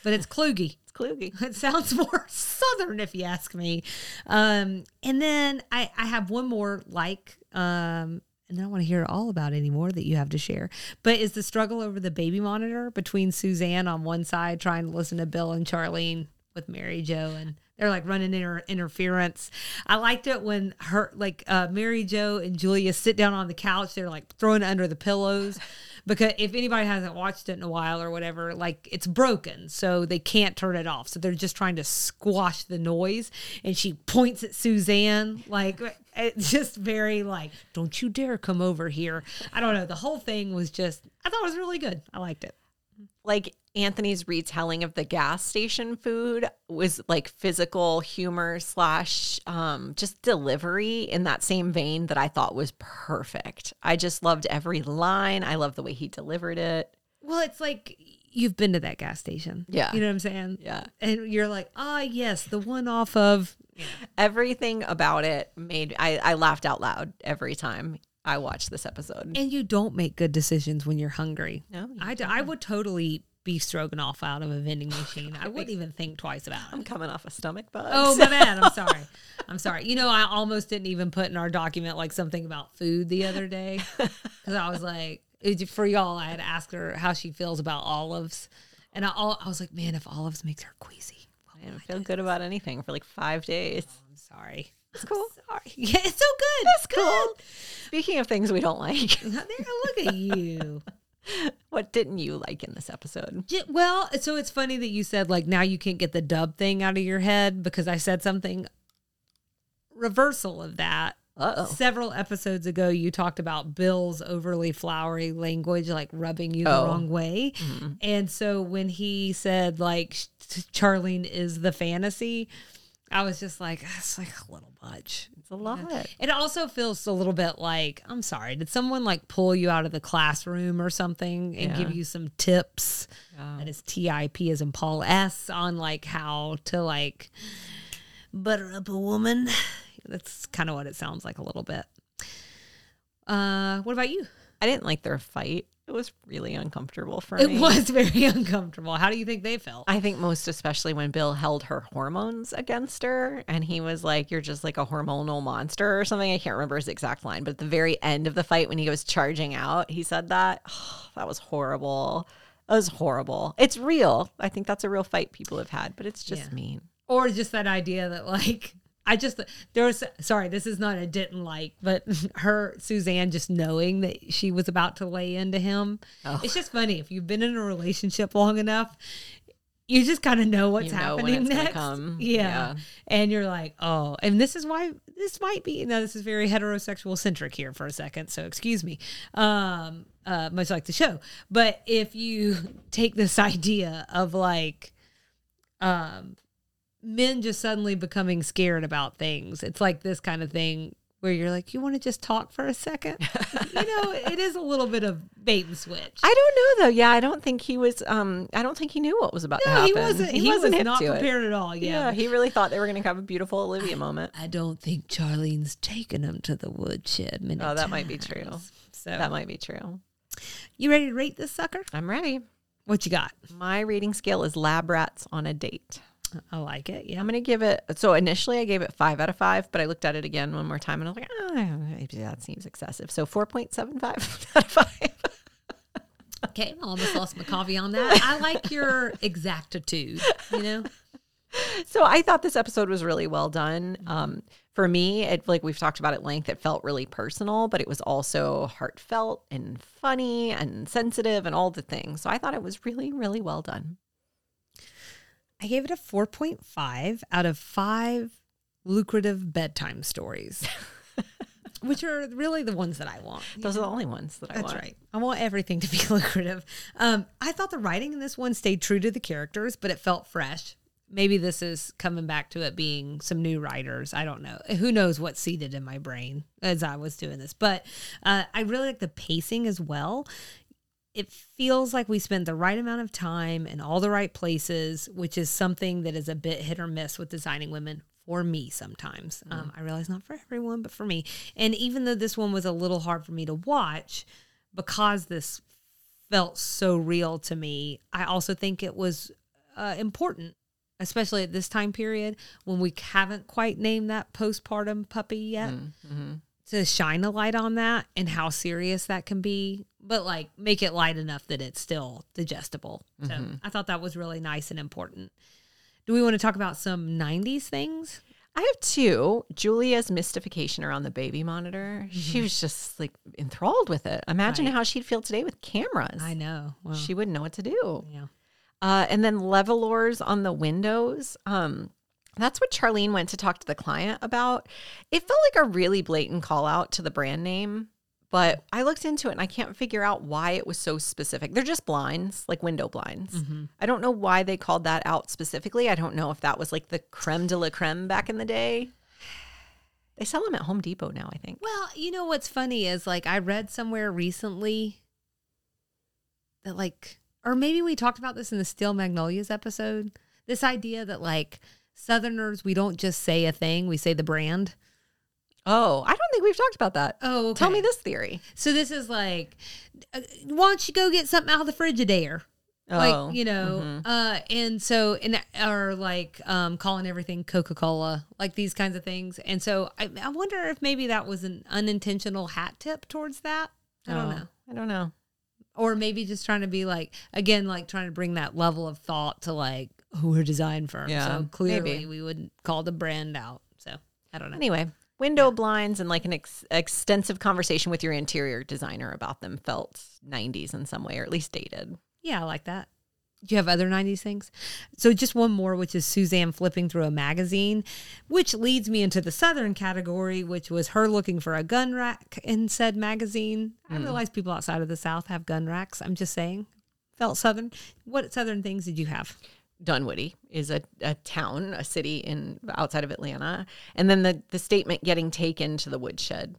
But it's Kluge. It's Kluge. It sounds more Southern, if you ask me. Um, and then I, I have one more like... Um, and I don't want to hear all about any more that you have to share, but is the struggle over the baby monitor between Suzanne on one side trying to listen to Bill and Charlene with Mary Jo, and they're like running inter- interference. I liked it when her, like uh, Mary Jo and Julia sit down on the couch. They're like throwing it under the pillows because if anybody hasn't watched it in a while or whatever, like it's broken, so they can't turn it off. So they're just trying to squash the noise. And she points at Suzanne, like... It's just very like, don't you dare come over here. I don't know. The whole thing was just, I thought it was really good. I liked it. Like Anthony's retelling of the gas station food was like physical humor slash um, just delivery in that same vein that I thought was perfect. I just loved every line. I loved the way he delivered it. Well, it's like... You've been to that gas station. Yeah. You know what I'm saying? Yeah. And you're like, ah, oh, yes, the one off of. Everything about it made, I, I laughed out loud every time I watched this episode. And you don't make good decisions when you're hungry. No. You I, d- I would totally be stroganoff out of a vending machine. I wouldn't even think twice about it. I'm coming off a stomach bug. Oh, my bad. I'm sorry. I'm sorry. You know, I almost didn't even put in our document like something about food the other day because I was like, for y'all, I had to ask her how she feels about olives. And I, I was like, man, if olives makes her queasy. I didn't feel good about anything for like five days. Oh, I'm sorry. It's cool. I'm sorry. Yeah, it's so good. That's cool. Good. Speaking of things we don't like. There, look at you. What didn't you like in this episode? Well, so it's funny that you said, like, now you can't get the dub thing out of your head because I said something reversal of that. Uh-oh. Several episodes ago, you talked about Bill's overly flowery language, like rubbing you the oh. wrong way. Mm-hmm. And so when he said, like, Charlene is the fantasy, I was just like, that's like a little much. It's a lot. It also feels a little bit like, I'm sorry, did someone like pull you out of the classroom or something and yeah. give you some tips? Yeah. That is T I P as in Paul S on like how to like butter up a woman. That's kind of what it sounds like a little bit. Uh, what about you? I didn't like their fight. It was really uncomfortable for me. It was very uncomfortable. How do you think they felt? I think most especially when Bill held her hormones against her and he was like, you're just like a hormonal monster or something. I can't remember his exact line, but at the very end of the fight when he goes charging out, he said that. Oh, that was horrible. That was horrible. It's real. I think that's a real fight people have had, but it's just yeah. mean. Or just that idea that like... I just, there was, sorry, this is not a didn't like, but her, Suzanne, just knowing that she was about to lay into him. Oh. It's just funny. If you've been in a relationship long enough, you just kind of know what's you know happening next. Come. Yeah. yeah. And you're like, oh, and this is why this might be, now this is very heterosexual centric here for a second. So excuse me. Um, uh, much like the show. But if you take this idea of like, um, men just suddenly becoming scared about things. It's like this kind of thing where you're like, you want to just talk for a second? You know, it is a little bit of bait and switch. I don't know, though. Yeah, I don't think he was, um, I don't think he knew what was about no, to happen. No, he wasn't. He, he wasn't was not prepared it. At all. Yeah. yeah, he really thought they were going to have a beautiful Olivia I, moment. I don't think Charlene's taken him to the woodshed many times. Oh, that times. might be true. So That might be true. You ready to rate this sucker? I'm ready. What you got? My rating scale is lab rats on a date. I like it. Yeah, I'm gonna give it. So initially, I gave it five out of five, but I looked at it again one more time, and I was like, oh, that seems excessive. So four point seven five out of five. Okay, I almost lost my coffee on that. I like your exactitude. You know. So I thought this episode was really well done. Um, for me, it like we've talked about at length, it felt really personal, but it was also heartfelt and funny and sensitive and all the things. So I thought it was really, really well done. I gave it a four point five out of five lucrative bedtime stories, which are really the ones that I want. Those know? are the only ones that I That's want. That's right. I want everything to be lucrative. Um, I thought the writing in this one stayed true to the characters, but it felt fresh. Maybe this is coming back to it being some new writers. I don't know. Who knows what's seated in my brain as I was doing this. But uh, I really like the pacing as well. It feels like we spent the right amount of time in all the right places, which is something that is a bit hit or miss with Designing Women for me sometimes. Mm. Um, I realize not for everyone, but for me. And even though this one was a little hard for me to watch because this felt so real to me, I also think it was uh, important. Especially at this time period when we haven't quite named that postpartum puppy yet, mm-hmm. to shine a light on that and how serious that can be, but like make it light enough that it's still digestible. Mm-hmm. So I thought that was really nice and important. Do we want to talk about some nineties things? I have two. Julia's mystification around the baby monitor. Mm-hmm. She was just like enthralled with it. Imagine right. how she'd feel today with cameras. I know. Well, she wouldn't know what to do. Yeah. Uh, and then Levolors on the windows. Um, that's what Charlene went to talk to the client about. It felt like a really blatant call out to the brand name, but I looked into it and I can't figure out why it was so specific. They're just blinds, like window blinds. Mm-hmm. I don't know why they called that out specifically. I don't know if that was like the creme de la creme back in the day. They sell them at Home Depot now, I think. Well, you know what's funny is like I read somewhere recently that like... Or maybe we talked about this in the Steel Magnolias episode. This idea that, like, Southerners, we don't just say a thing. We say the brand. Oh, I don't think we've talked about that. Oh, okay. Tell me this theory. So this is like, why don't you go get something out of the Frigidaire? Oh. Like, you know, mm-hmm. uh, and so, and or like um, calling everything Coca-Cola, like these kinds of things. And so I, I wonder if maybe that was an unintentional hat tip towards that. I don't oh, know. I don't know. Or maybe just trying to be like, again, like trying to bring that level of thought to like, oh, we're a design firm. Yeah, so clearly maybe. We wouldn't call the brand out. So I don't know. Anyway, window yeah. blinds and like an ex- extensive conversation with your interior designer about them felt nineties in some way, or at least dated. Yeah, I like that. Do you have other nineties things? So just one more, which is Suzanne flipping through a magazine, which leads me into the Southern category, which was her looking for a gun rack in said magazine. Mm. I realize people outside of the South have gun racks. I'm just saying. Felt Southern. What Southern things did you have? Dunwoody is a, a town, a city in outside of Atlanta. And then the, the statement, getting taken to the woodshed.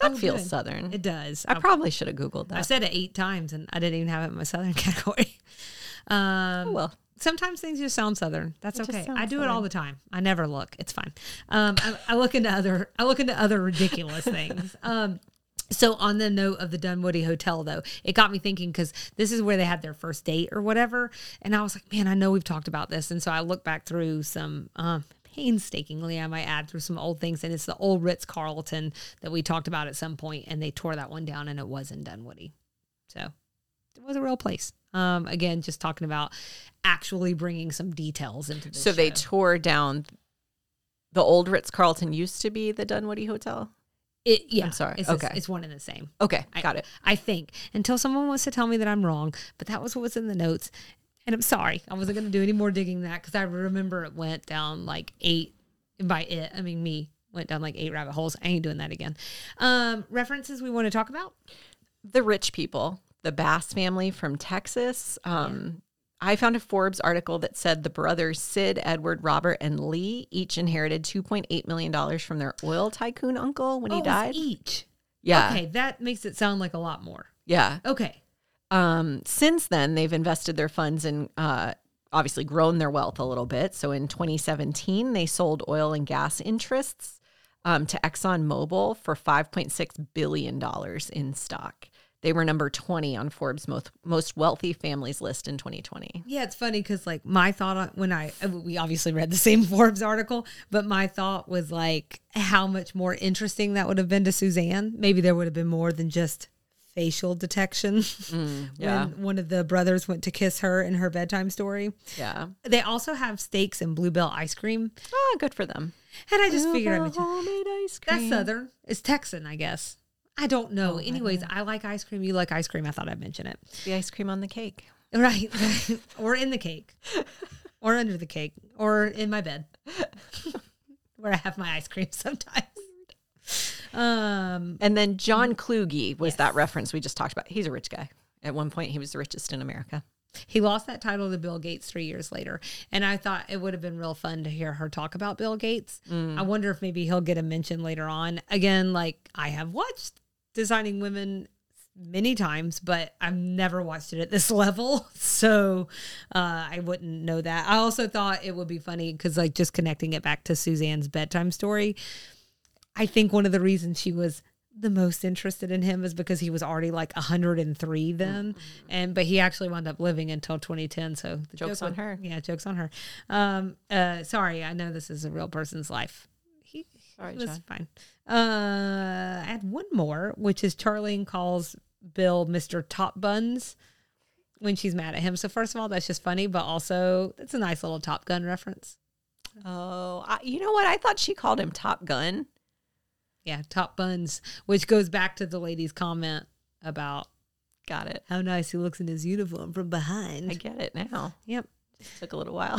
That oh, feels good. Southern. It does. I, I probably should have Googled that. I said it eight times, and I didn't even have it in my Southern category. Um, oh, well, sometimes things just sound Southern. That's it okay. I do southern. It all the time. I never look. It's fine. Um, I, I look into other, I look into other ridiculous things. Um, so on the note of the Dunwoody Hotel though, it got me thinking because this is where they had their first date or whatever. And I was like, man, I know we've talked about this. And so I looked back through some, um, painstakingly, I might add, through some old things. And it's the old Ritz-Carlton that we talked about at some point, and they tore that one down and it was in Dunwoody. So it was a real place. Um, again, just talking about actually bringing some details into this. So they show. Tore down the old Ritz-Carlton used to be the Dunwoody Hotel? It, yeah. I'm sorry. It's, okay. It's, it's one and the same. Okay. Got I, it. I think. Until someone wants to tell me that I'm wrong, but that was what was in the notes. And I'm sorry. I wasn't going to do any more digging that because I remember it went down like eight. And by it, I mean me. Went down like eight rabbit holes. I ain't doing that again. Um, references we want to talk about? The rich people. The Bass family from Texas. Um, yeah. I found a Forbes article that said the brothers Sid, Edward, Robert, and Lee each inherited two point eight million dollars from their oil tycoon uncle when oh, he died. Each, yeah. Okay, that makes it sound like a lot more. Yeah. Okay. Um, since then, they've invested their funds and uh, obviously grown their wealth a little bit. So in twenty seventeen, they sold oil and gas interests um, to Exxon Mobil for five point six billion dollars in stock. They were number twenty on Forbes' most, most wealthy families list in twenty twenty. Yeah, it's funny because, like, my thought on, when I, we obviously read the same Forbes article, but my thought was, like, how much more interesting that would have been to Suzanne. Maybe there would have been more than just facial detection mm, yeah. when one of the brothers went to kiss her in her bedtime story. Yeah. They also have steaks and Blue Bell ice cream. Oh, good for them. And I just Blue figured... Bell homemade ice cream. That's Southern. It's Texan, I guess. I don't know. Oh, Anyways, I, I like ice cream. You like ice cream. I thought I'd mention it. The ice cream on the cake. Right. Or in the cake. Or under the cake. Or in my bed. Where I have my ice cream sometimes. Um, and then John Kluge was yes. that reference we just talked about. He's a rich guy. At one point, he was the richest in America. He lost that title to Bill Gates three years later. And I thought it would have been real fun to hear her talk about Bill Gates. Mm. I wonder if maybe he'll get a mention later on. Again, like, I have watched Designing Women many times, but I've never watched it at this level. So uh, I wouldn't know that. I also thought it would be funny because, like, just connecting it back to Suzanne's bedtime story, I think one of the reasons she was the most interested in him is because he was already like one hundred and three then. And, but he actually wound up living until twenty ten. So the joke's joke on her. Yeah. Joke's on her. Um, uh, sorry. I know this is a real person's life. He, sorry, he was John. Fine. Uh, I had one more, which is Charlene calls Bill Mister Top Buns when she's mad at him. So first of all, that's just funny, but also that's a nice little Top Gun reference. Oh, I, you know what? I thought she called him Top Gun. Yeah, Top Buns, which goes back to the lady's comment about got it. How nice he looks in his uniform from behind. I get it now. Yep. Just took a little while.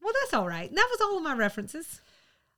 Well, that's all right. That was all of my references.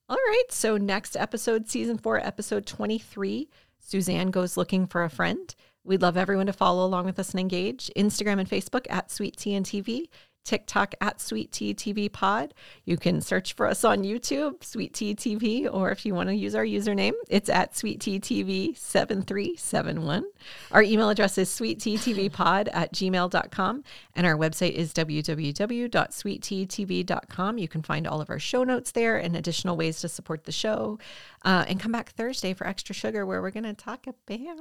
All right. So next episode, season four, episode twenty-three, Suzanne Goes Looking for a Friend. We'd love everyone to follow along with us and engage. Instagram and Facebook at Sweet Tea and T V. TikTok at Sweet Tea T V Pod. You can search for us on YouTube, Sweet Tea T V, or if you want to use our username, it's at Sweet Tea T V seven three seven one. Our email address is sweetteatvpod at gmail dot com, and our website is w w w dot sweet tea t v dot com. You can find all of our show notes there and additional ways to support the show. Uh, and come back Thursday for Extra Sugar, where we're going to talk about...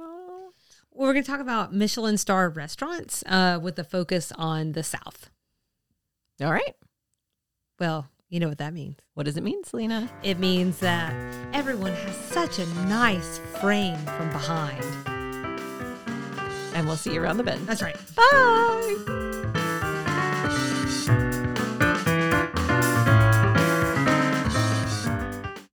We're going to talk about Michelin Star restaurants uh, with a focus on the South. All right. Well, you know what that means. What does it mean, Selena? It means that everyone has such a nice frame from behind. And we'll see you around the bend. That's right. Bye.